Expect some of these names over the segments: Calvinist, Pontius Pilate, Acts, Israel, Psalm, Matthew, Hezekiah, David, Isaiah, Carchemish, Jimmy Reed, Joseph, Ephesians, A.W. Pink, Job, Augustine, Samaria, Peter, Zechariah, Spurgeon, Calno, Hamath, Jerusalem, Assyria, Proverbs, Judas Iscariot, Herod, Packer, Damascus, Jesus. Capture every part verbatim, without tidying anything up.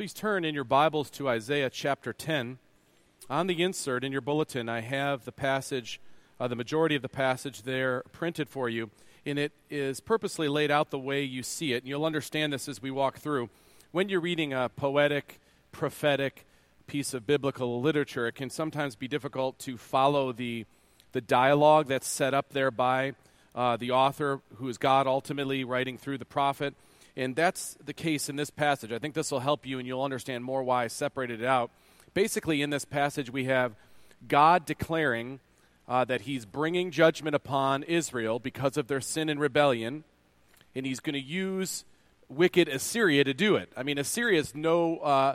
Please turn in your Bibles to Isaiah chapter ten. On the insert in your bulletin, I have the passage, uh, the majority of the passage there printed for you, and it is purposely laid out the way you see it, and you'll understand this as we walk through. When you're reading a poetic, prophetic piece of biblical literature, it can sometimes be difficult to follow the the dialogue that's set up there by uh, the author, who is God ultimately writing through the prophet. And that's the case in this passage. I think this will help you, and you'll understand more why I separated it out. Basically, in this passage, we have God declaring uh, that he's bringing judgment upon Israel because of their sin and rebellion, and he's going to use wicked Assyria to do it. I mean, Assyria is no uh,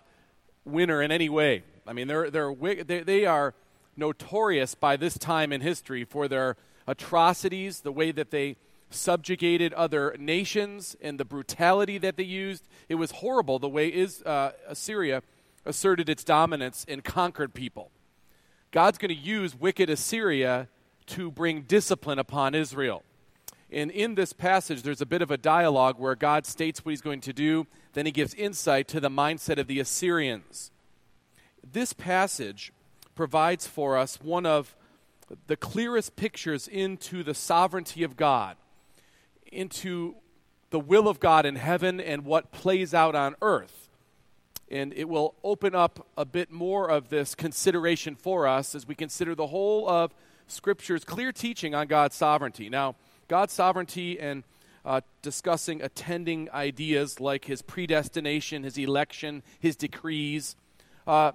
winner in any way. I mean, they're they're they, they are notorious by this time in history for their atrocities, the way that they subjugated other nations, and the brutality that they used. It was horrible the way is, uh, Assyria asserted its dominance and conquered people. God's going to use wicked Assyria to bring discipline upon Israel. And in this passage, there's a bit of a dialogue where God states what he's going to do, then he gives insight to the mindset of the Assyrians. This passage provides for us one of the clearest pictures into the sovereignty of God, into the will of God in heaven and what plays out on earth. And it will open up a bit more of this consideration for us as we consider the whole of Scripture's clear teaching on God's sovereignty. Now, God's sovereignty and uh, discussing attending ideas like his predestination, his election, his decrees. Uh,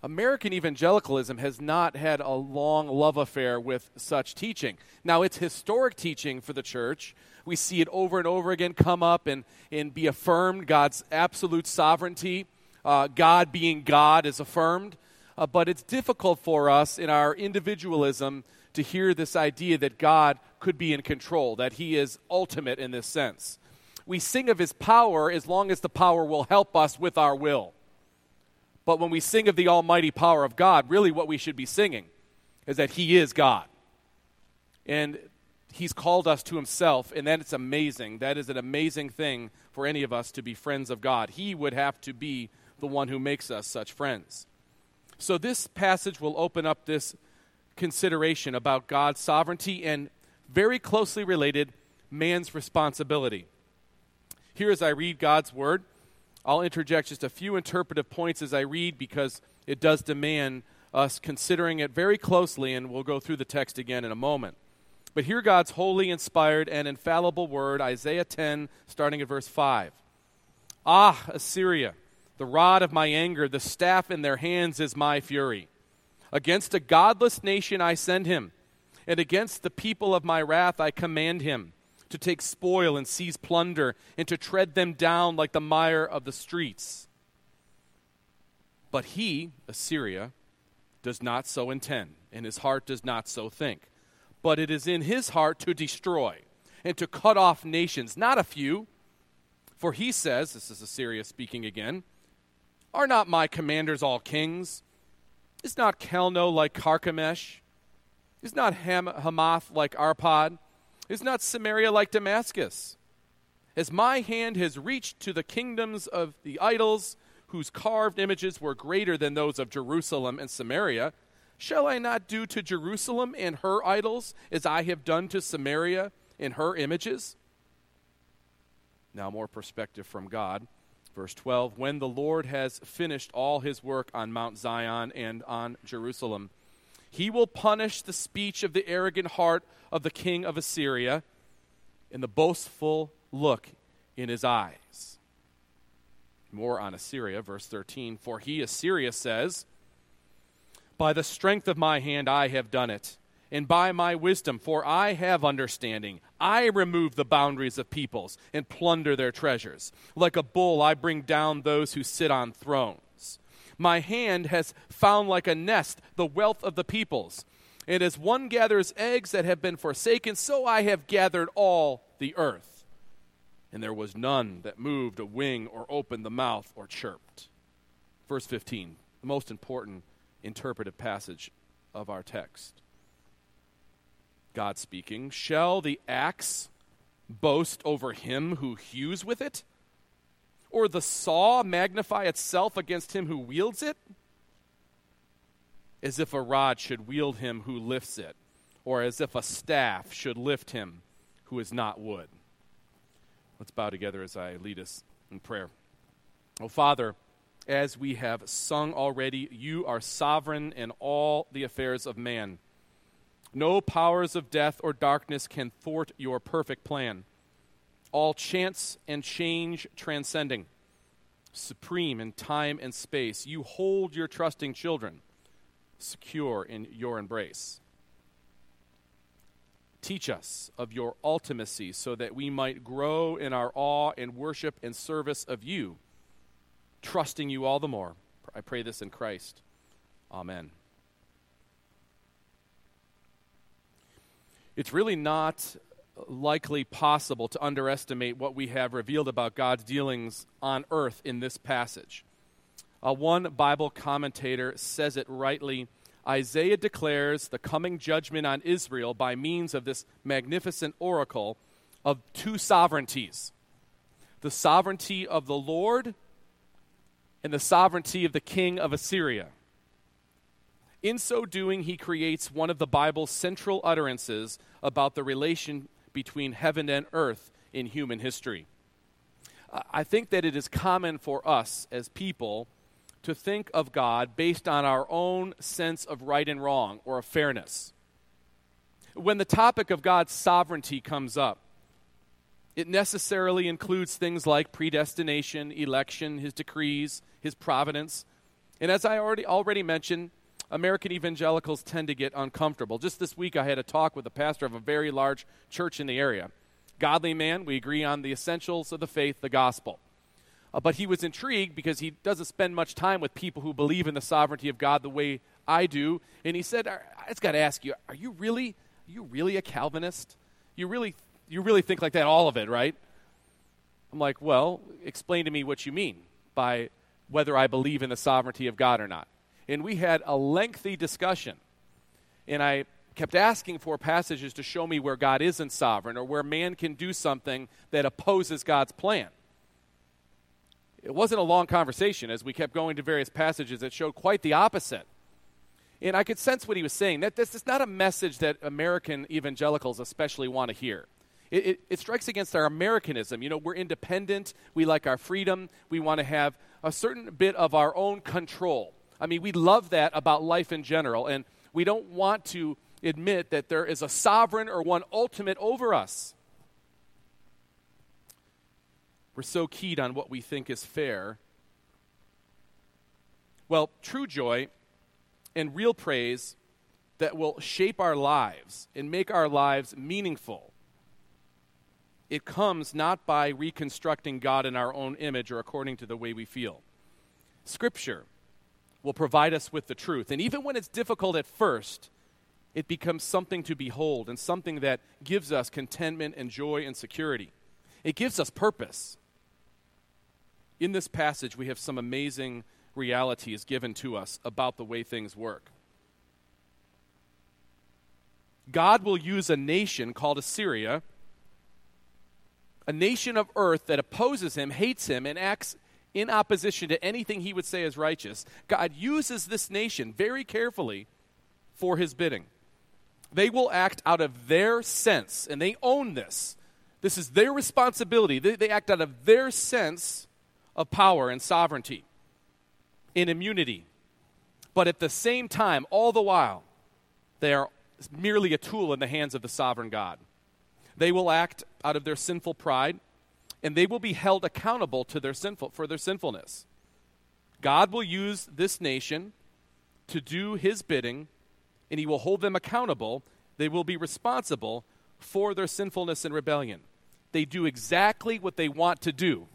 American evangelicalism has not had a long love affair with such teaching. Now, it's historic teaching for the church. We see it over and over again come up and, and be affirmed, God's absolute sovereignty. Uh, God being God is affirmed. Uh, but it's difficult for us in our individualism to hear this idea that God could be in control, that he is ultimate in this sense. We sing of his power as long as the power will help us with our will. But when we sing of the almighty power of God, really what we should be singing is that he is God. And he's called us to himself, and that it's amazing. That is an amazing thing for any of us to be friends of God. He would have to be the one who makes us such friends. So this passage will open up this consideration about God's sovereignty and, very closely related, man's responsibility. Here, as I read God's word, I'll interject just a few interpretive points as I read because it does demand us considering it very closely, and we'll go through the text again in a moment. But hear God's holy, inspired, and infallible word, Isaiah ten, starting at verse five. Ah, Assyria, the rod of my anger, the staff in their hands is my fury. Against a godless nation I send him, and against the people of my wrath I command him, to take spoil and seize plunder, and to tread them down like the mire of the streets. But he, Assyria, does not so intend, and his heart does not so think. But it is in his heart to destroy and to cut off nations, not a few. For he says, this is Assyria speaking again, are not my commanders all kings? Is not Calno like Carchemish? Is not Ham- Hamath like Arpad? Is not Samaria like Damascus? As my hand has reached to the kingdoms of the idols, whose carved images were greater than those of Jerusalem and Samaria, shall I not do to Jerusalem and her idols as I have done to Samaria and her images? Now more perspective from God. Verse twelve, when the Lord has finished all his work on Mount Zion and on Jerusalem, he will punish the speech of the arrogant heart of the king of Assyria and the boastful look in his eyes. More on Assyria, verse thirteen, for he, Assyria, says, by the strength of my hand I have done it, and by my wisdom, for I have understanding. I remove the boundaries of peoples and plunder their treasures. Like a bull I bring down those who sit on thrones. My hand has found like a nest the wealth of the peoples. And as one gathers eggs that have been forsaken, so I have gathered all the earth. And there was none that moved a wing or opened the mouth or chirped. Verse fifteen, the most important interpretive passage of our text. God speaking, shall the axe boast over him who hews with it? or the saw magnify itself against him who wields it? As if a rod should wield him who lifts it, or as if a staff should lift him who is not wood. Let's bow together as I lead us in prayer. Oh, Father, as we have sung already, you are sovereign in all the affairs of man. No powers of death or darkness can thwart your perfect plan. All chance and change transcending, supreme in time and space, you hold your trusting children secure in your embrace. Teach us of your ultimacy so that we might grow in our awe and worship and service of you, trusting you all the more. I pray this in Christ. Amen. It's really not likely possible to underestimate what we have revealed about God's dealings on earth in this passage. Uh, one Bible commentator says it rightly. Isaiah declares the coming judgment on Israel by means of this magnificent oracle of two sovereignties, the sovereignty of the Lord and the sovereignty of the king of Assyria. In so doing, he creates one of the Bible's central utterances about the relation between heaven and earth in human history. Uh, I think that it is common for us as people to think of God based on our own sense of right and wrong or of fairness. When the topic of God's sovereignty comes up, it necessarily includes things like predestination, election, his decrees, his providence. And as I already already mentioned, American evangelicals tend to get uncomfortable. Just this week I had a talk with the pastor of a very large church in the area. Godly man, we agree on the essentials of the faith, the gospel. Uh, but he was intrigued because he doesn't spend much time with people who believe in the sovereignty of God the way I do. And he said, I just got to ask you, are you really, are you really a Calvinist? You really, you really think like that, all of it, right? I'm like, well, explain to me what you mean by whether I believe in the sovereignty of God or not. And we had a lengthy discussion. And I kept asking for passages to show me where God isn't sovereign or where man can do something that opposes God's plan. It wasn't a long conversation as we kept going to various passages that showed quite the opposite. And I could sense what he was saying. That this is not a message that American evangelicals especially want to hear. It, it, it strikes against our Americanism. You know, we're independent. We like our freedom. We want to have a certain bit of our own control. I mean, we love that about life in general. And we don't want to admit that there is a sovereign or one ultimate over us. We're so keyed on what we think is fair. Well, true joy and real praise that will shape our lives and make our lives meaningful, it comes not by reconstructing God in our own image or according to the way we feel. Scripture will provide us with the truth. And even when it's difficult at first, it becomes something to behold and something that gives us contentment and joy and security. It gives us purpose. In this passage, we have some amazing realities given to us about the way things work. God will use a nation called Assyria, a nation of earth that opposes him, hates him, and acts in opposition to anything he would say is righteous. God uses this nation very carefully for his bidding. They will act out of their sense, and they own this. This is their responsibility. They, they act out of their sense of power and sovereignty and immunity. But at the same time, all the while, they are merely a tool in the hands of the sovereign God. They will act out of their sinful pride, and they will be held accountable to their sinful, for their sinfulness. God will use this nation to do his bidding, and he will hold them accountable. They will be responsible for their sinfulness and rebellion. They do exactly what they want to do.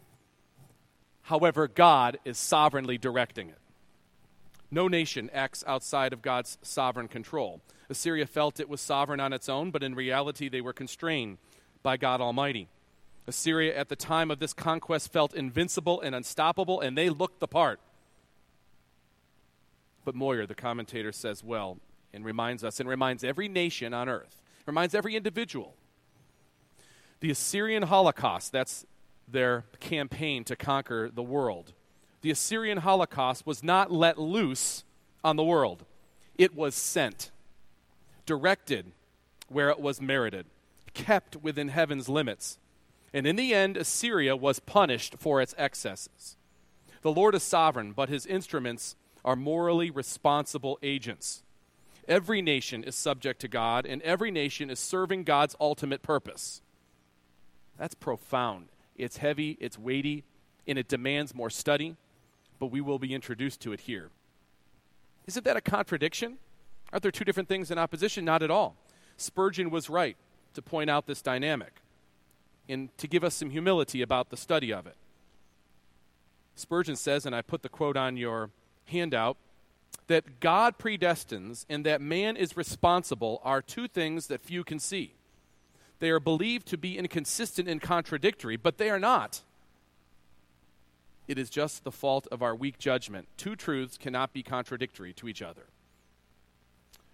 However, God is sovereignly directing it. No nation acts outside of God's sovereign control. Assyria felt it was sovereign on its own, but in reality they were constrained by God Almighty. Assyria at the time of this conquest felt invincible and unstoppable, and they looked the part. But Moyer, the commentator, says well, and reminds us, and reminds every nation on earth, reminds every individual, the Assyrian Holocaust, that's their campaign to conquer the world. The Assyrian Holocaust was not let loose on the world. It was sent, directed where it was merited, kept within heaven's limits. And in the end, Assyria was punished for its excesses. The Lord is sovereign, but his instruments are morally responsible agents. Every nation is subject to God, and every nation is serving God's ultimate purpose. That's profound. It's heavy, it's weighty, and it demands more study, but we will be introduced to it here. Isn't that a contradiction? Aren't there two different things in opposition? Not at all. Spurgeon was right to point out this dynamic and to give us some humility about the study of it. Spurgeon says, and I put the quote on your handout, that God predestines and that man is responsible are two things that few can see. They are believed to be inconsistent and contradictory, but they are not. It is just the fault of our weak judgment. Two truths cannot be contradictory to each other.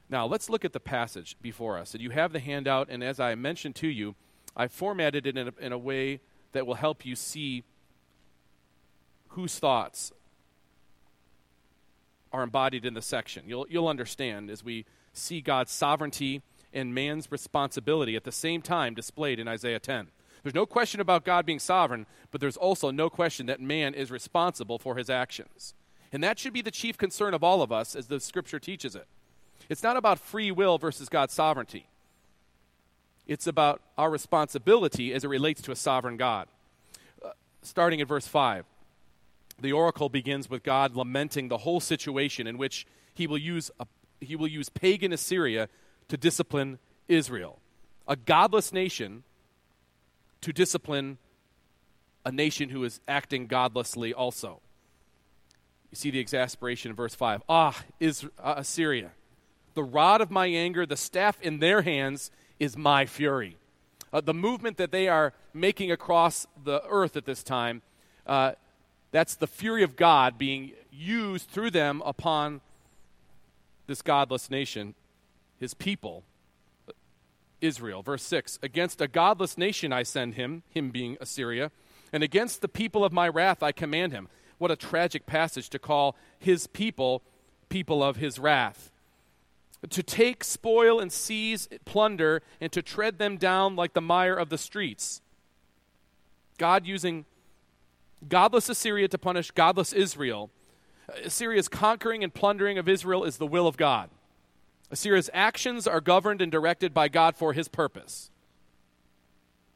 Now, let's look at the passage before us. And you have the handout, and as I mentioned to you, I formatted it in a, in a way that will help you see whose thoughts are embodied in the section. You'll, you'll understand as we see God's sovereignty and man's responsibility at the same time displayed in Isaiah ten. There's no question about God being sovereign, but there's also no question that man is responsible for his actions. And that should be the chief concern of all of us as the Scripture teaches it. It's not about free will versus God's sovereignty. It's about our responsibility as it relates to a sovereign God. Uh, starting at verse five, the oracle begins with God lamenting the whole situation in which he will use a, he will use pagan Assyria to discipline Israel, a godless nation to discipline a nation who is acting godlessly also. You see the exasperation in verse five. Ah, Israel, uh, Assyria, the rod of my anger, the staff in their hands is my fury. Uh, the movement that they are making across the earth at this time, uh, that's the fury of God being used through them upon this godless nation, his people, Israel. Verse six, against a godless nation I send him, him being Assyria, and against the people of my wrath I command him. What a tragic passage to call his people, people of his wrath. To take, spoil, and seize, plunder, and to tread them down like the mire of the streets. God using godless Assyria to punish godless Israel. Assyria's conquering and plundering of Israel is the will of God. Assyria's actions are governed and directed by God for his purpose.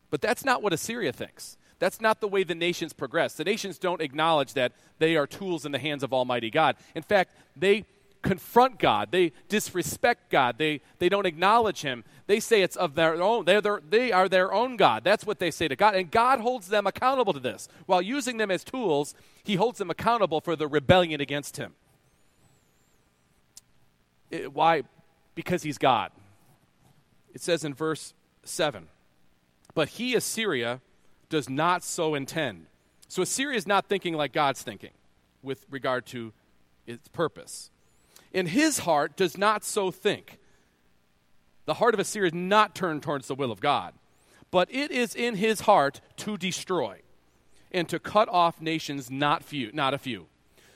But that's not what Assyria thinks. That's not the way the nations progress. The nations don't acknowledge that they are tools in the hands of Almighty God. In fact, they confront God. They disrespect God. They they don't acknowledge him. They say it's of their own. They're their, they are their own God. That's what they say to God. And God holds them accountable to this. While using them as tools, he holds them accountable for the rebellion against him. It, why? Because he's God. It says in verse seven, but he, Assyria, does not so intend. So Assyria is not thinking like God's thinking with regard to its purpose. In his heart does not so think. The heart of Assyria is not turned towards the will of God, but it is in his heart to destroy and to cut off nations not few, not a few.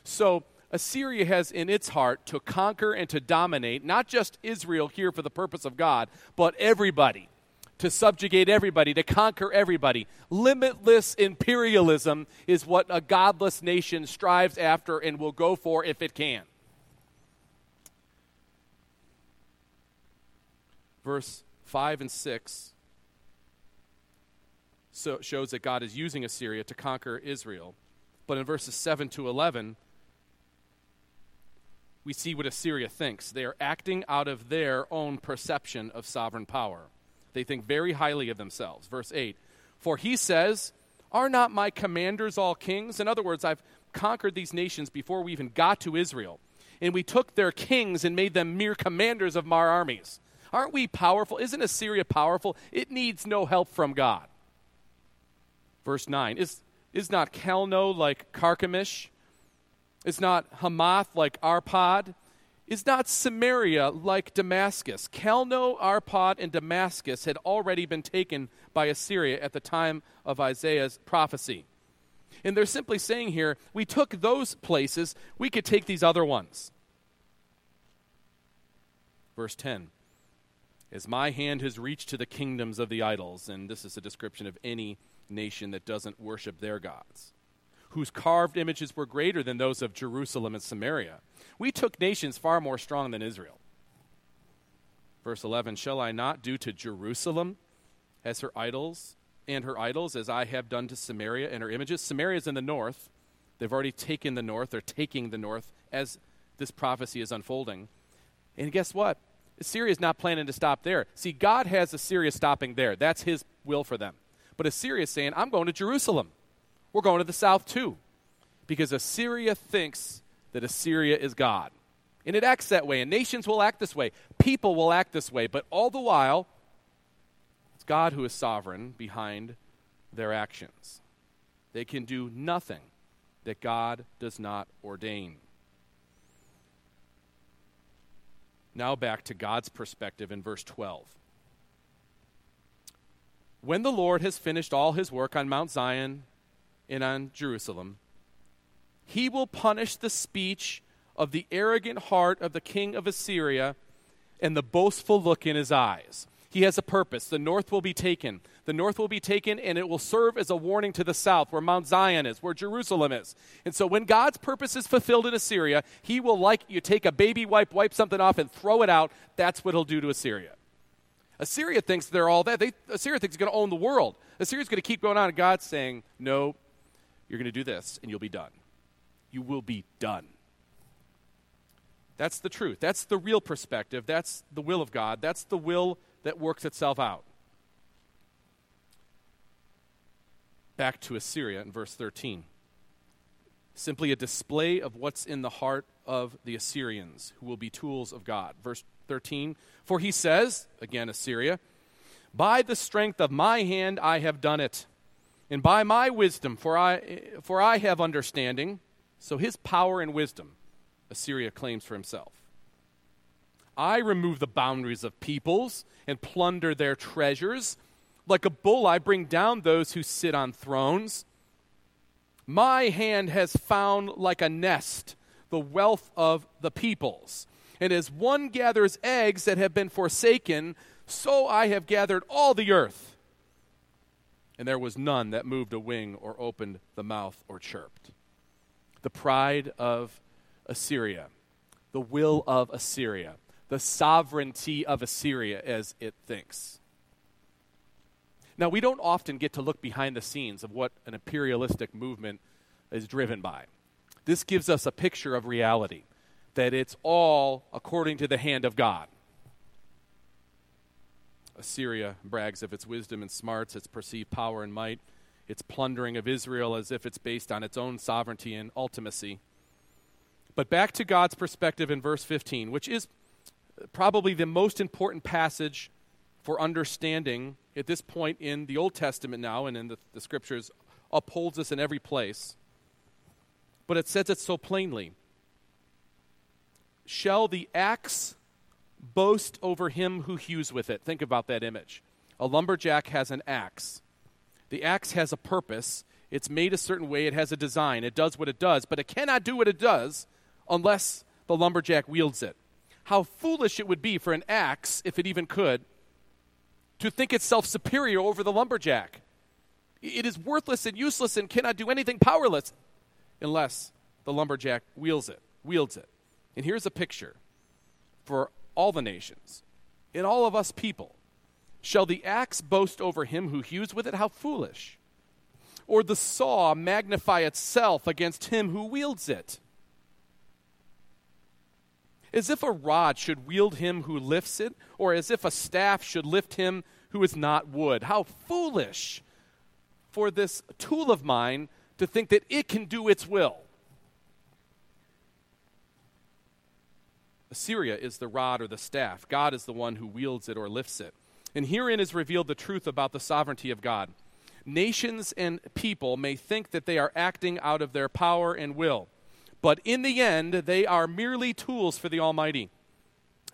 So Assyria has in its heart to conquer and to dominate, not just Israel here for the purpose of God, but everybody, to subjugate everybody, to conquer everybody. Limitless imperialism is what a godless nation strives after and will go for if it can. Verse five and six so shows that God is using Assyria to conquer Israel. But in verses seven to eleven, we see what Assyria thinks. They are acting out of their own perception of sovereign power. They think very highly of themselves. Verse eight, for he says, are not my commanders all kings? In other words, I've conquered these nations before we even got to Israel. And we took their kings and made them mere commanders of our armies. Aren't we powerful? Isn't Assyria powerful? It needs no help from God. Verse nine, is is not Calno like Carchemish? Is not Hamath like Arpad? is not Samaria like Damascus. Calno, Arpad, and Damascus had already been taken by Assyria at the time of Isaiah's prophecy. And they're simply saying here, we took those places, we could take these other ones. Verse ten, as my hand has reached to the kingdoms of the idols, and this is a description of any nation that doesn't worship their gods, whose carved images were greater than those of Jerusalem and Samaria. We took nations far more strong than Israel. Verse eleven, shall I not do to Jerusalem as her idols and her idols as I have done to Samaria and her images? Samaria's in the north. They've already taken the north. They're taking the north as this prophecy is unfolding. And guess what? Assyria's not planning to stop there. See, God has Assyria stopping there. That's his will for them. But Assyria's saying, I'm going to Jerusalem. We're going to the south too, because Assyria thinks that Assyria is God. And it acts that way, and nations will act this way. People will act this way, but all the while, it's God who is sovereign behind their actions. They can do nothing that God does not ordain. Now back to God's perspective in verse twelve. When the Lord has finished all his work on Mount Zion, and on Jerusalem, he will punish the speech of the arrogant heart of the king of Assyria and the boastful look in his eyes. He has a purpose. The north will be taken. The north will be taken, and it will serve as a warning to the south, where Mount Zion is, where Jerusalem is. And so when God's purpose is fulfilled in Assyria, he will, like you take a baby wipe, wipe something off, and throw it out. That's what he'll do to Assyria. Assyria thinks they're all that. They, Assyria thinks it's going to own the world. Assyria's going to keep going on, and God's saying, no, you're going to do this, and you'll be done. You will be done. That's the truth. That's the real perspective. That's the will of God. That's the will that works itself out. Back to Assyria in verse thirteen. Simply a display of what's in the heart of the Assyrians, who will be tools of God. Verse thirteen, for he says, again Assyria, by the strength of my hand I have done it. And by my wisdom, for I for I have understanding, so his power and wisdom Assyria claims for himself. I remove the boundaries of peoples and plunder their treasures. Like a bull I bring down those who sit on thrones. My hand has found like a nest the wealth of the peoples. And as one gathers eggs that have been forsaken, so I have gathered all the earth. And there was none that moved a wing or opened the mouth or chirped. The pride of Assyria, the will of Assyria, the sovereignty of Assyria as it thinks. Now, we don't often get to look behind the scenes of what an imperialistic movement is driven by. This gives us a picture of reality, that it's all according to the hand of God. Assyria brags of its wisdom and smarts, its perceived power and might, its plundering of Israel as if it's based on its own sovereignty and ultimacy. But back to God's perspective in verse fifteen, which is probably the most important passage for understanding at this point in the Old Testament now and in the, the Scriptures, upholds us in every place. But it says it so plainly. Shall the axe boast over him who hews with it? Think about that image. A lumberjack has an axe. The axe has a purpose. It's made a certain way. It has a design. It does what it does, but it cannot do what it does unless the lumberjack wields it. How foolish it would be for an axe, if it even could, to think itself superior over the lumberjack. It is worthless and useless and cannot do anything, powerless, unless the lumberjack wields it. Wields it. And here's a picture for all the nations, in all of us people. Shall the axe boast over him who hews with it? How foolish. Or the saw magnify itself against him who wields it? As if a rod should wield him who lifts it, or as if a staff should lift him who is not wood. How foolish for this tool of mine to think that it can do its will. Assyria is the rod or the staff. God is the one who wields it or lifts it. And herein is revealed the truth about the sovereignty of God. Nations and people may think that they are acting out of their power and will, but in the end, they are merely tools for the Almighty.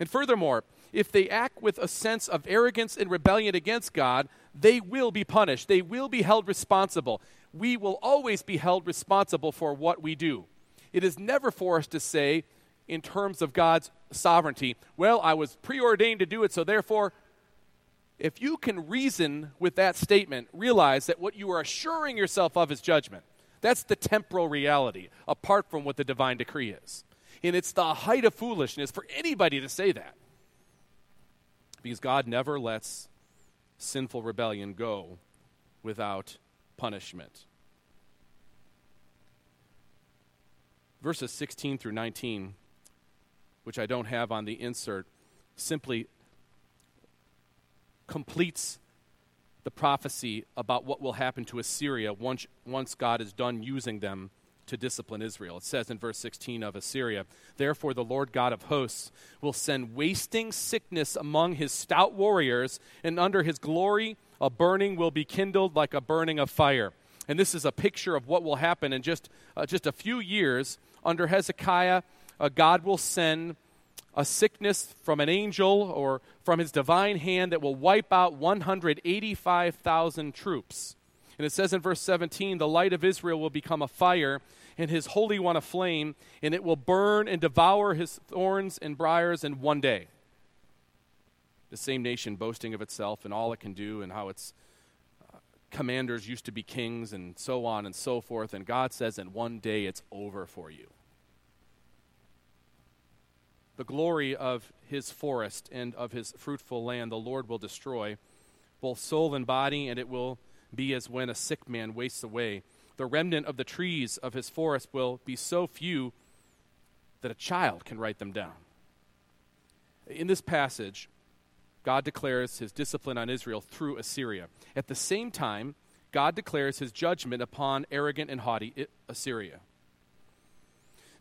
And furthermore, if they act with a sense of arrogance and rebellion against God, they will be punished. They will be held responsible. We will always be held responsible for what we do. It is never for us to say, in terms of God's sovereignty, well, I was preordained to do it, so therefore, if you can reason with that statement, realize that what you are assuring yourself of is judgment. That's the temporal reality, apart from what the divine decree is. And it's the height of foolishness for anybody to say that, because God never lets sinful rebellion go without punishment. Verses sixteen through nineteen, which I don't have on the insert, simply completes the prophecy about what will happen to Assyria once, once God is done using them to discipline Israel. It says in verse sixteen of Assyria, "Therefore the Lord God of hosts will send wasting sickness among his stout warriors, and under his glory a burning will be kindled like a burning of fire." And this is a picture of what will happen in just, uh, just a few years. Under Hezekiah, uh, God will send a sickness from an angel or from his divine hand that will wipe out one hundred eighty-five thousand troops. And it says in verse seventeen, "The light of Israel will become a fire, and his Holy One a flame, and it will burn and devour his thorns and briars in one day." The same nation boasting of itself and all it can do and how its commanders used to be kings and so on and so forth. And God says, in one day it's over for you. The glory of his forest and of his fruitful land the Lord will destroy, both soul and body, and it will be as when a sick man wastes away. The remnant of the trees of his forest will be so few that a child can write them down. In this passage, God declares his discipline on Israel through Assyria. At the same time, God declares his judgment upon arrogant and haughty Assyria.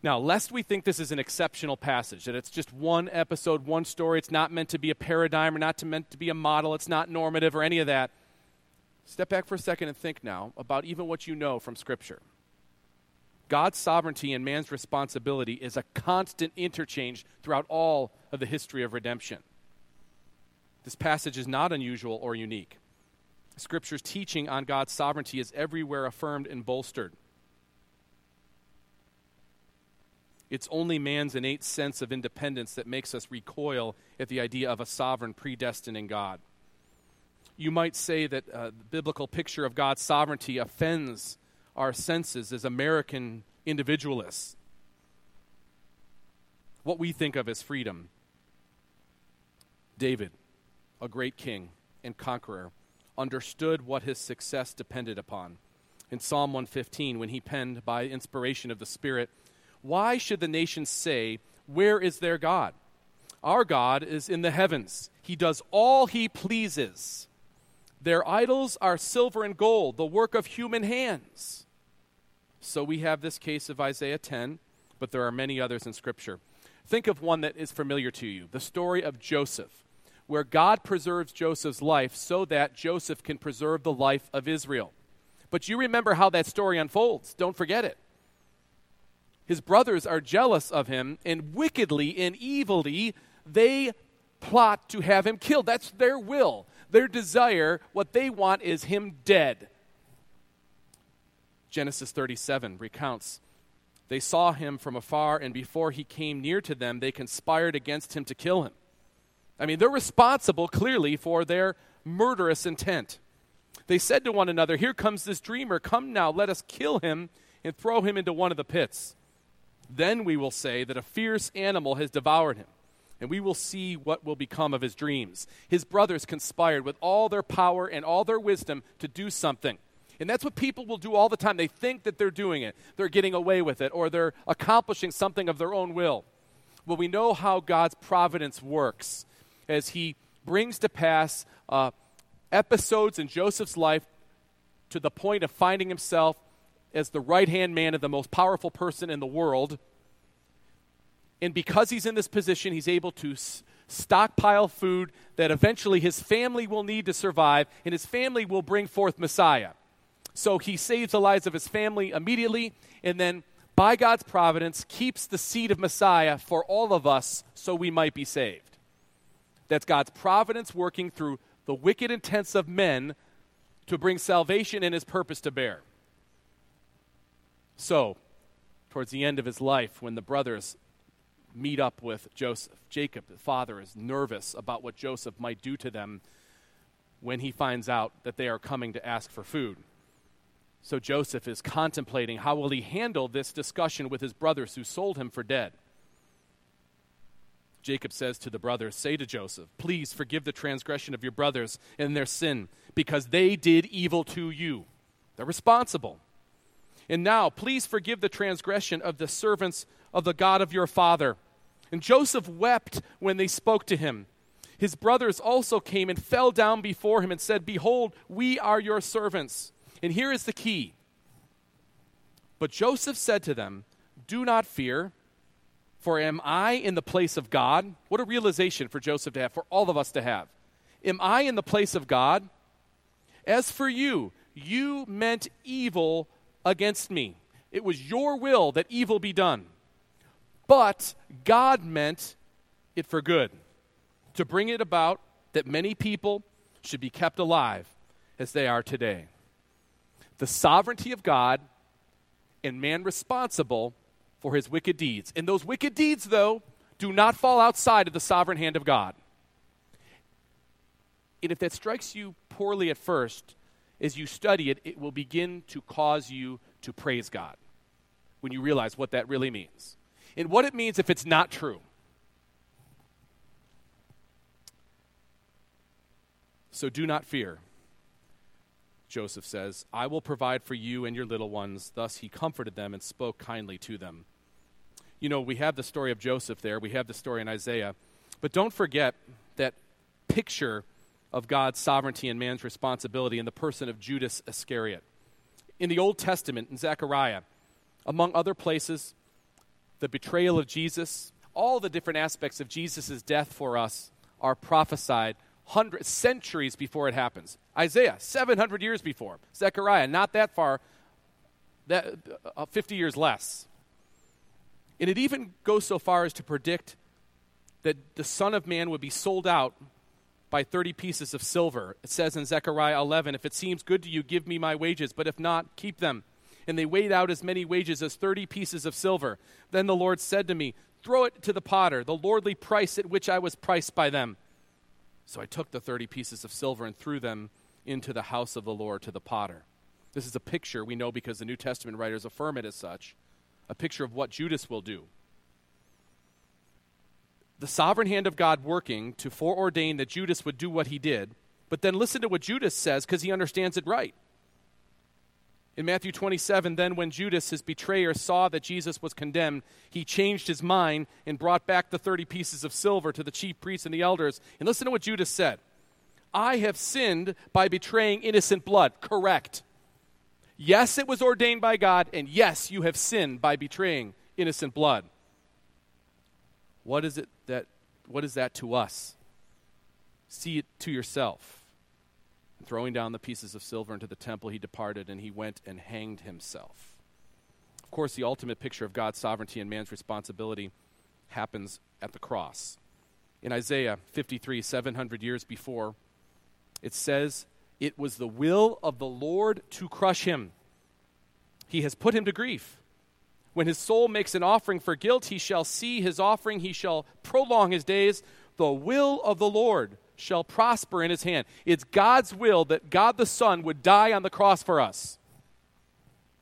Now, lest we think this is an exceptional passage, that it's just one episode, one story, it's not meant to be a paradigm or not to meant to be a model, it's not normative or any of that, step back for a second and think now about even what you know from Scripture. God's sovereignty and man's responsibility is a constant interchange throughout all of the history of redemption. This passage is not unusual or unique. Scripture's teaching on God's sovereignty is everywhere affirmed and bolstered. It's only man's innate sense of independence that makes us recoil at the idea of a sovereign, predestining God. You might say that uh, the biblical picture of God's sovereignty offends our senses as American individualists. What we think of as freedom. David, a great king and conqueror, understood what his success depended upon. In Psalm one fifteen, when he penned by inspiration of the Spirit, "Why should the nations say, 'Where is their God?' Our God is in the heavens. He does all he pleases. Their idols are silver and gold, the work of human hands." So we have this case of Isaiah ten, but there are many others in Scripture. Think of one that is familiar to you, the story of Joseph, where God preserves Joseph's life so that Joseph can preserve the life of Israel. But you remember how that story unfolds. Don't forget it. His brothers are jealous of him, and wickedly and evilly they plot to have him killed. That's their will. Their desire, what they want, is him dead. Genesis thirty-seven recounts, "They saw him from afar, and before he came near to them, they conspired against him to kill him." I mean, they're responsible, clearly, for their murderous intent. "They said to one another, 'Here comes this dreamer. Come now, let us kill him and throw him into one of the pits. Then we will say that a fierce animal has devoured him, and we will see what will become of his dreams.'" His brothers conspired with all their power and all their wisdom to do something. And that's what people will do all the time. They think that they're doing it, they're getting away with it, or they're accomplishing something of their own will. Well, we know how God's providence works as he brings to pass uh, episodes in Joseph's life to the point of finding himself as the right-hand man of the most powerful person in the world. And because he's in this position, he's able to s- stockpile food that eventually his family will need to survive, and his family will bring forth Messiah. So he saves the lives of his family immediately, and then by God's providence, keeps the seed of Messiah for all of us so we might be saved. That's God's providence working through the wicked intents of men to bring salvation and his purpose to bear. So, towards the end of his life, when the brothers meet up with Joseph, Jacob, the father, is nervous about what Joseph might do to them when he finds out that they are coming to ask for food. So Joseph is contemplating how will he handle this discussion with his brothers who sold him for dead. Jacob says to the brothers, "Say to Joseph, please forgive the transgression of your brothers and their sin, because they did evil to you." They're responsible. "And now, please forgive the transgression of the servants of the God of your father." And Joseph wept when they spoke to him. His brothers also came and fell down before him and said, "Behold, we are your servants." And here is the key. But Joseph said to them, "Do not fear, for am I in the place of God?" What a realization for Joseph to have, for all of us to have. Am I in the place of God? "As for you, you meant evil against me. It was your will that evil be done. But God meant it for good, to bring it about that many people should be kept alive as they are today." The sovereignty of God and man responsible for his wicked deeds. And those wicked deeds, though, do not fall outside of the sovereign hand of God. And if that strikes you poorly at first, as you study it, it will begin to cause you to praise God when you realize what that really means and what it means if it's not true. So do not fear, Joseph says. "I will provide for you and your little ones." Thus he comforted them and spoke kindly to them. You know, we have the story of Joseph there. We have the story in Isaiah. But don't forget that picture of God's sovereignty and man's responsibility in the person of Judas Iscariot. In the Old Testament, in Zechariah, among other places, the betrayal of Jesus, all the different aspects of Jesus' death for us are prophesied hundreds, centuries before it happens. Isaiah, seven hundred years before. Zechariah, not that far, that, uh, fifty years less. And it even goes so far as to predict that the Son of Man would be sold out by thirty pieces of silver. It says in Zechariah eleven, "If it seems good to you, give me my wages, but if not, keep them." And they weighed out as many wages as thirty pieces of silver. Then the Lord said to me, "Throw it to the potter, the lordly price at which I was priced by them." So I took the thirty pieces of silver and threw them into the house of the Lord to the potter. This is a picture, we know because the New Testament writers affirm it as such, a picture of what Judas will do. The sovereign hand of God working to foreordain that Judas would do what he did, but then listen to what Judas says because he understands it right. In Matthew twenty-seven, "Then when Judas, his betrayer, saw that Jesus was condemned, he changed his mind and brought back the thirty pieces of silver to the chief priests and the elders." And listen to what Judas said. "I have sinned by betraying innocent blood." Correct. Yes, it was ordained by God, and yes, you have sinned by betraying innocent blood. What is it that, what is that to us? See it to yourself. Throwing down the pieces of silver into the temple, he departed, and he went and hanged himself. Of course, the ultimate picture of God's sovereignty and man's responsibility happens at the cross. In Isaiah fifty-three, seven hundred years before, it says, "It was the will of the Lord to crush him. He has put him to grief. When his soul makes an offering for guilt, he shall see his offering. He shall prolong his days. The will of the Lord shall prosper in his hand." It's God's will that God the Son would die on the cross for us.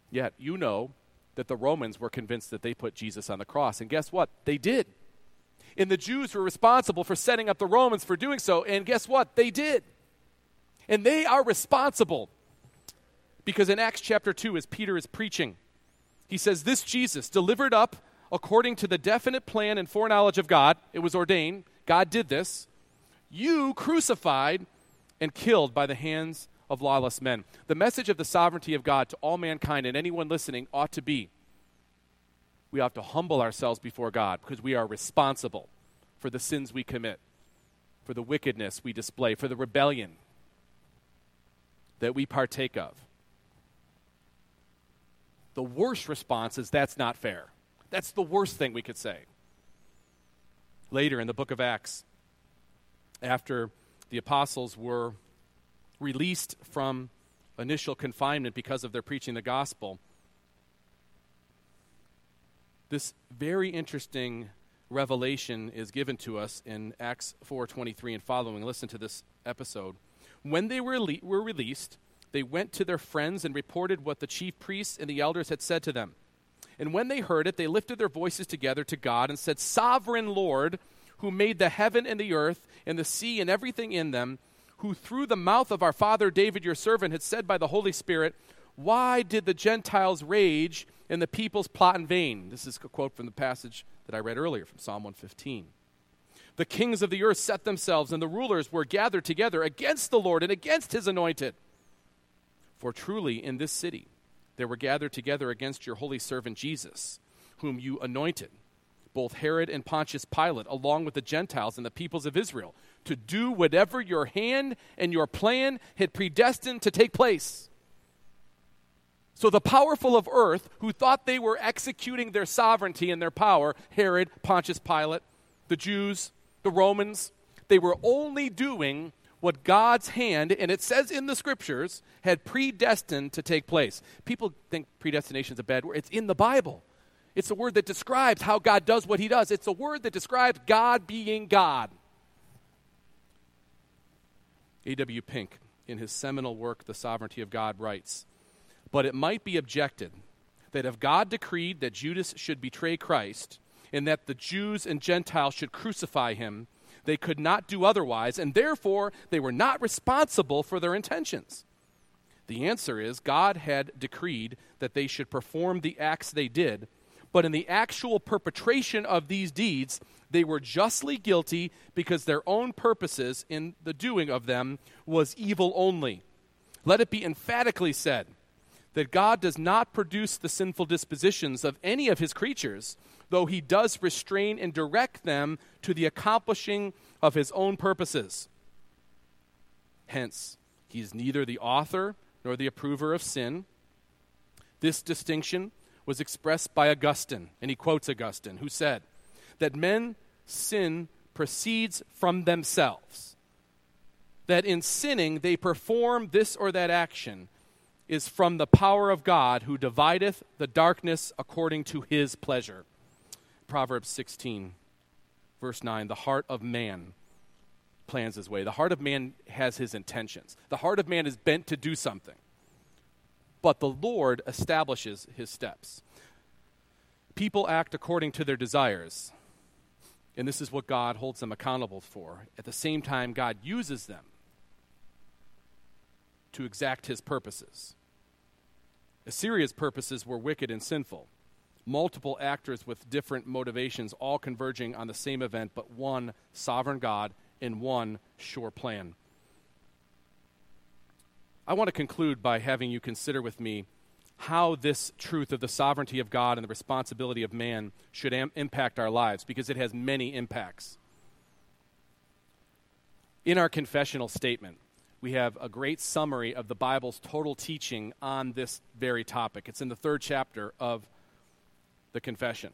Yet you know that the Romans were convinced that they put Jesus on the cross. And guess what? They did. And the Jews were responsible for setting up the Romans for doing so. And guess what? They did. And they are responsible. Because in Acts chapter two, as Peter is preaching, he says, "This Jesus, delivered up according to the definite plan and foreknowledge of God," it was ordained, God did this, "you crucified and killed by the hands of lawless men." The message of the sovereignty of God to all mankind and anyone listening ought to be, we have to humble ourselves before God because we are responsible for the sins we commit, for the wickedness we display, for the rebellion that we partake of. The worst response is, that's not fair. That's the worst thing we could say. Later in the book of Acts, after the apostles were released from initial confinement because of their preaching the gospel, this very interesting revelation is given to us in Acts four twenty-three and following. Listen to this episode. When they were, le- were released, they went to their friends and reported what the chief priests and the elders had said to them. And when they heard it, they lifted their voices together to God and said, "Sovereign Lord, who made the heaven and the earth and the sea and everything in them, who through the mouth of our father David, your servant, had said by the Holy Spirit, why did the Gentiles rage and the peoples plot in vain?" This is a quote from the passage that I read earlier from Psalm one fifteen. "The kings of the earth set themselves, and the rulers were gathered together against the Lord and against his anointed. For truly in this city they were gathered together against your holy servant Jesus, whom you anointed, both Herod and Pontius Pilate, along with the Gentiles and the peoples of Israel, to do whatever your hand and your plan had predestined to take place." So the powerful of earth, who thought they were executing their sovereignty and their power, Herod, Pontius Pilate, the Jews, the Romans, they were only doing what God's hand, and it says in the scriptures, had predestined to take place. People think predestination is a bad word. It's in the Bible. It's a word that describes how God does what he does. It's a word that describes God being God. A W Pink, in his seminal work, The Sovereignty of God, writes, "But it might be objected that if God decreed that Judas should betray Christ and that the Jews and Gentiles should crucify him, they could not do otherwise, and therefore they were not responsible for their intentions. The answer is God had decreed that they should perform the acts they did, but in the actual perpetration of these deeds, they were justly guilty because their own purposes in the doing of them was evil only. Let it be emphatically said that God does not produce the sinful dispositions of any of his creatures, though he does restrain and direct them to the accomplishing of his own purposes. Hence, he is neither the author nor the approver of sin. This distinction was expressed by Augustine," and he quotes Augustine, who said, "that men's sin proceeds from themselves, that in sinning they perform this or that action, is from the power of God who divideth the darkness according to his pleasure." Proverbs sixteen, verse nine, "The heart of man plans his way." The heart of man has his intentions. The heart of man is bent to do something. But the Lord establishes his steps. People act according to their desires, and this is what God holds them accountable for. At the same time, God uses them to exact his purposes. Assyria's purposes were wicked and sinful. Multiple actors with different motivations, all converging on the same event, but one sovereign God and one sure plan. I want to conclude by having you consider with me how this truth of the sovereignty of God and the responsibility of man should am- impact our lives, because it has many impacts. In our confessional statement, we have a great summary of the Bible's total teaching on this very topic. It's in the third chapter of the Confession.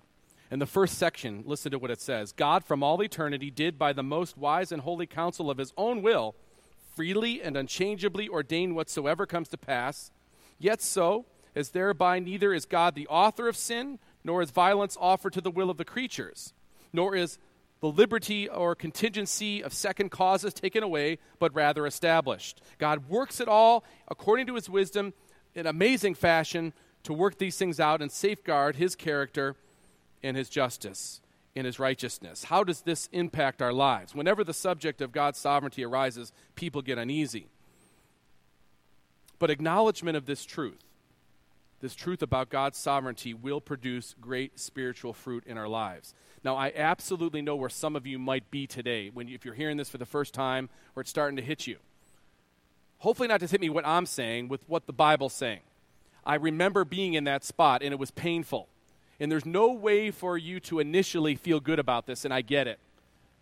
In the first section, listen to what it says. "God from all eternity did by the most wise and holy counsel of his own will freely and unchangeably ordain whatsoever comes to pass. Yet so, as thereby neither is God the author of sin, nor is violence offered to the will of the creatures, nor is the liberty or contingency of second causes taken away, but rather established. God works it all according to his wisdom in amazing fashion to work these things out and safeguard his character and his justice and his righteousness." How does this impact our lives? Whenever the subject of God's sovereignty arises, people get uneasy. But acknowledgement of this truth, this truth about God's sovereignty, will produce great spiritual fruit in our lives. Now, I absolutely know where some of you might be today, when you, if you're hearing this for the first time or it's starting to hit you. Hopefully not just hit me what I'm saying, with what the Bible's saying. I remember being in that spot, and it was painful. And there's no way for you to initially feel good about this, and I get it.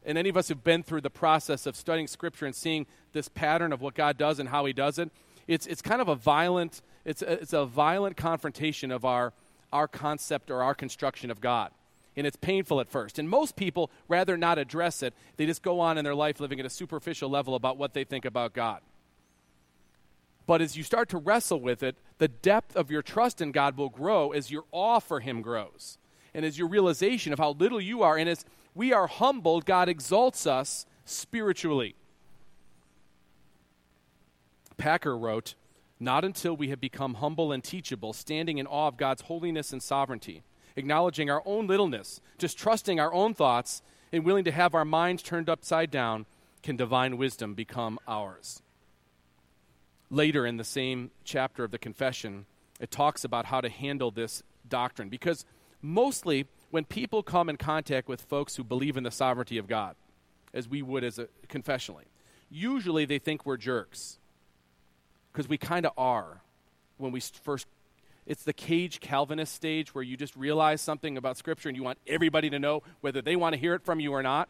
And any of us who've been through the process of studying Scripture and seeing this pattern of what God does and how he does it, it's it's kind of a violent it's a, it's a violent confrontation of our our concept or our construction of God. And it's painful at first. And most people rather not address it. They just go on in their life living at a superficial level about what they think about God. But as you start to wrestle with it, the depth of your trust in God will grow as your awe for him grows. And as your realization of how little you are, and as we are humbled, God exalts us spiritually. Packer wrote, "Not until we have become humble and teachable, standing in awe of God's holiness and sovereignty, acknowledging our own littleness, just trusting our own thoughts, and willing to have our minds turned upside down, can divine wisdom become ours." Later in the same chapter of the Confession, it talks about how to handle this doctrine, because mostly when people come in contact with folks who believe in the sovereignty of God, as we would as a confessionally, usually they think we're jerks, because we kind of are when we first. It's the cage Calvinist stage where you just realize something about Scripture and you want everybody to know whether they want to hear it from you or not,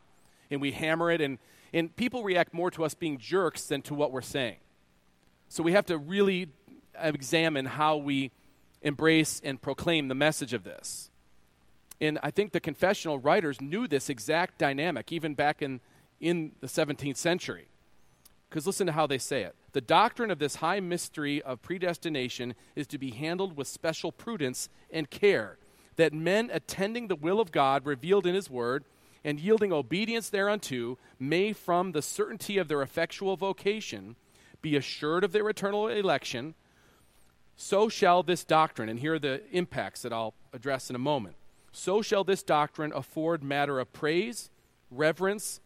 and we hammer it, and, and people react more to us being jerks than to what we're saying. So we have to really examine how we embrace and proclaim the message of this. And I think the confessional writers knew this exact dynamic even back in, in the seventeenth century. Because listen to how they say it. "The doctrine of this high mystery of predestination is to be handled with special prudence and care, that men attending the will of God revealed in his word and yielding obedience thereunto may, from the certainty of their effectual vocation, be assured of their eternal election. So shall this doctrine," and here are the impacts that I'll address in a moment, "so shall this doctrine afford matter of praise, reverence,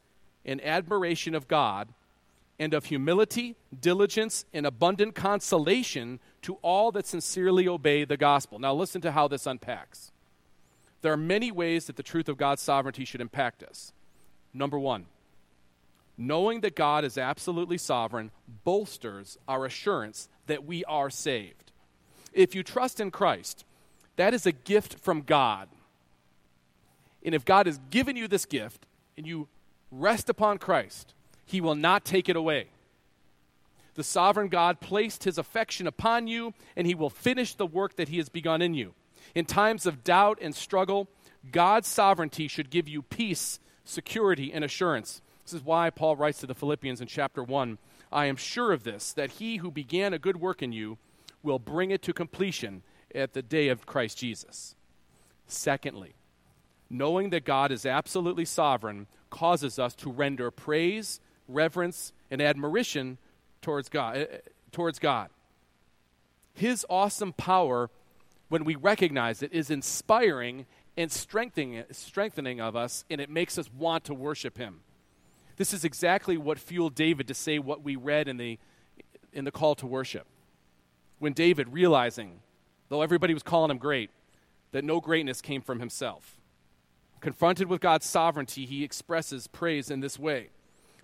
and admiration of God, and of humility, diligence, and abundant consolation to all that sincerely obey the gospel." Now listen to how this unpacks. There are many ways that the truth of God's sovereignty should impact us. Number one, knowing that God is absolutely sovereign bolsters our assurance that we are saved. If you trust in Christ, that is a gift from God. And if God has given you this gift and you rest upon Christ, he will not take it away. The sovereign God placed his affection upon you, and he will finish the work that he has begun in you. In times of doubt and struggle, God's sovereignty should give you peace, security, and assurance. This is why Paul writes to the Philippians in chapter one, "I am sure of this, that he who began a good work in you will bring it to completion at the day of Christ Jesus." Secondly, knowing that God is absolutely sovereign causes us to render praise, reverence, and admiration towards God. Towards God. His awesome power, when we recognize it, is inspiring and strengthening, strengthening of us, and it makes us want to worship him. This is exactly what fueled David to say what we read in the in the call to worship. When David, realizing, though everybody was calling him great, that no greatness came from himself, confronted with God's sovereignty, he expresses praise in this way.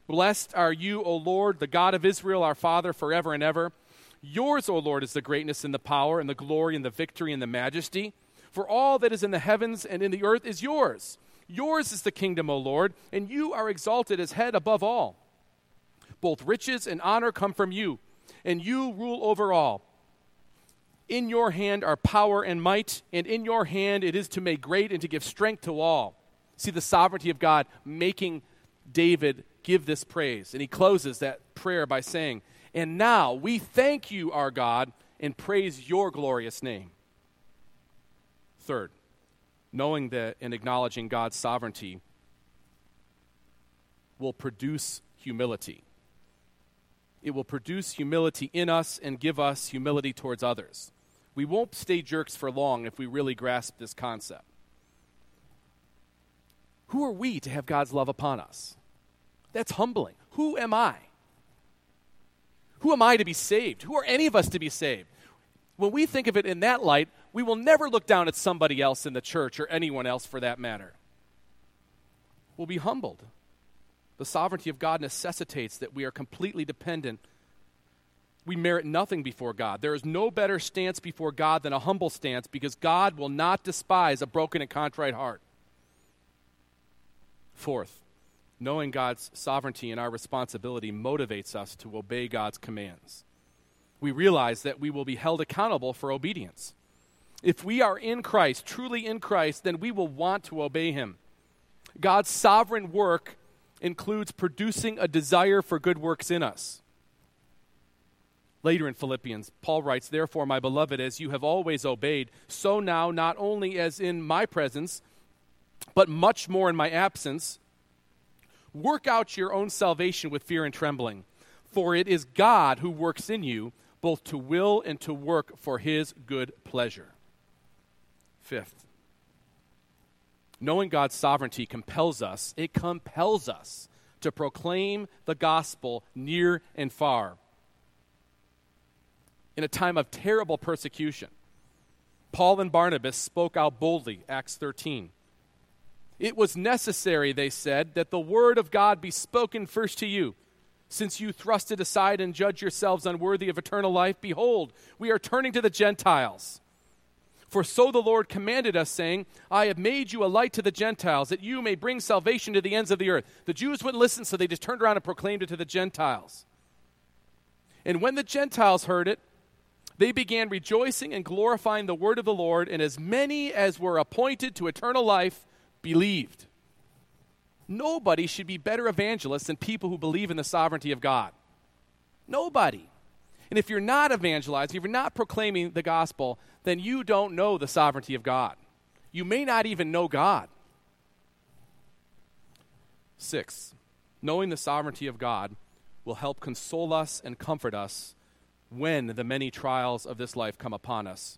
"Blessed are you, O Lord, the God of Israel, our Father, forever and ever. Yours, O Lord, is the greatness and the power and the glory and the victory and the majesty. For all that is in the heavens and in the earth is yours. Yours is the kingdom, O Lord, and you are exalted as head above all. Both riches and honor come from you, and you rule over all. In your hand are power and might, and in your hand it is to make great and to give strength to all." See the sovereignty of God making David give this praise. And he closes that prayer by saying, "And now we thank you, our God, and praise your glorious name." Third, knowing that and acknowledging God's sovereignty will produce humility. It will produce humility in us and give us humility towards others. We won't stay jerks for long if we really grasp this concept. Who are we to have God's love upon us? That's humbling. Who am I? Who am I to be saved? Who are any of us to be saved? When we think of it in that light, we will never look down at somebody else in the church or anyone else for that matter. We'll be humbled. The sovereignty of God necessitates that we are completely dependent. We merit nothing before God. There is no better stance before God than a humble stance, because God will not despise a broken and contrite heart. Fourth, knowing God's sovereignty and our responsibility motivates us to obey God's commands. we realize that we will be held accountable for obedience. If we are in Christ, truly in Christ, then we will want to obey him. God's sovereign work includes producing a desire for good works in us. Later in Philippians, Paul writes, "Therefore, my beloved, as you have always obeyed, so now, not only as in my presence, but much more in my absence, work out your own salvation with fear and trembling, for it is God who works in you, both to will and to work for his good pleasure." Fifth, knowing God's sovereignty compels us, it compels us to proclaim the gospel near and far. In a time of terrible persecution, Paul and Barnabas spoke out boldly, Acts thirteen. It was necessary, they said, that the word of God be spoken first to you. Since you thrust it aside and judge yourselves unworthy of eternal life, behold, we are turning to the Gentiles. For so the Lord commanded us, saying, I have made you a light to the Gentiles, that you may bring salvation to the ends of the earth. The Jews wouldn't listen, so they just turned around and proclaimed it to the Gentiles. And when the Gentiles heard it, they began rejoicing and glorifying the word of the Lord, and as many as were appointed to eternal life believed. Nobody should be better evangelists than people who believe in the sovereignty of God. Nobody. And if you're not evangelizing, if you're not proclaiming the gospel, then you don't know the sovereignty of God. You may not even know God. Six, knowing the sovereignty of God will help console us and comfort us when the many trials of this life come upon us.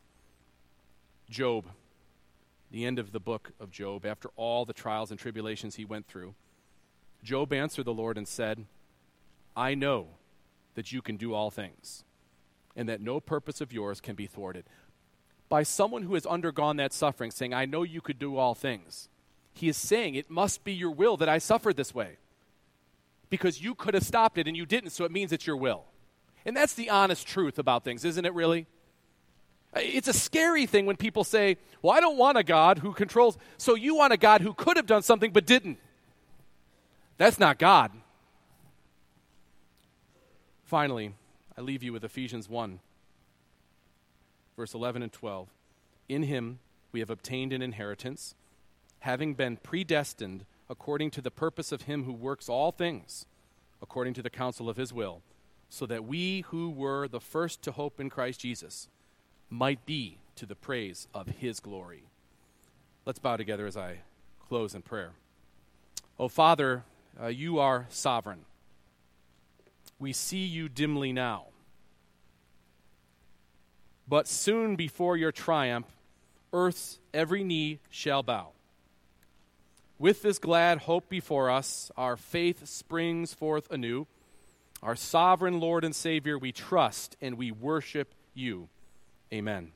Job, the end of the book of Job, after all the trials and tribulations he went through, Job answered the Lord and said, I know that you can do all things, and that no purpose of yours can be thwarted. By someone who has undergone that suffering, saying, I know you could do all things, he is saying, it must be your will that I suffered this way, because you could have stopped it and you didn't, so it means it's your will. And that's the honest truth about things, isn't it really? It's a scary thing when people say, well, I don't want a God who controls. So you want a God who could have done something but didn't. That's not God. Finally, I leave you with Ephesians one, verse eleven and twelve. In him we have obtained an inheritance, having been predestined according to the purpose of him who works all things, according to the counsel of his will, so that we who were the first to hope in Christ Jesus might be to the praise of his glory. Let's bow together as I close in prayer. Oh, Father, uh, you are sovereign. We see you dimly now. But soon before your triumph, earth's every knee shall bow. With this glad hope before us, our faith springs forth anew. Our sovereign Lord and Savior, we trust and we worship you. Amen.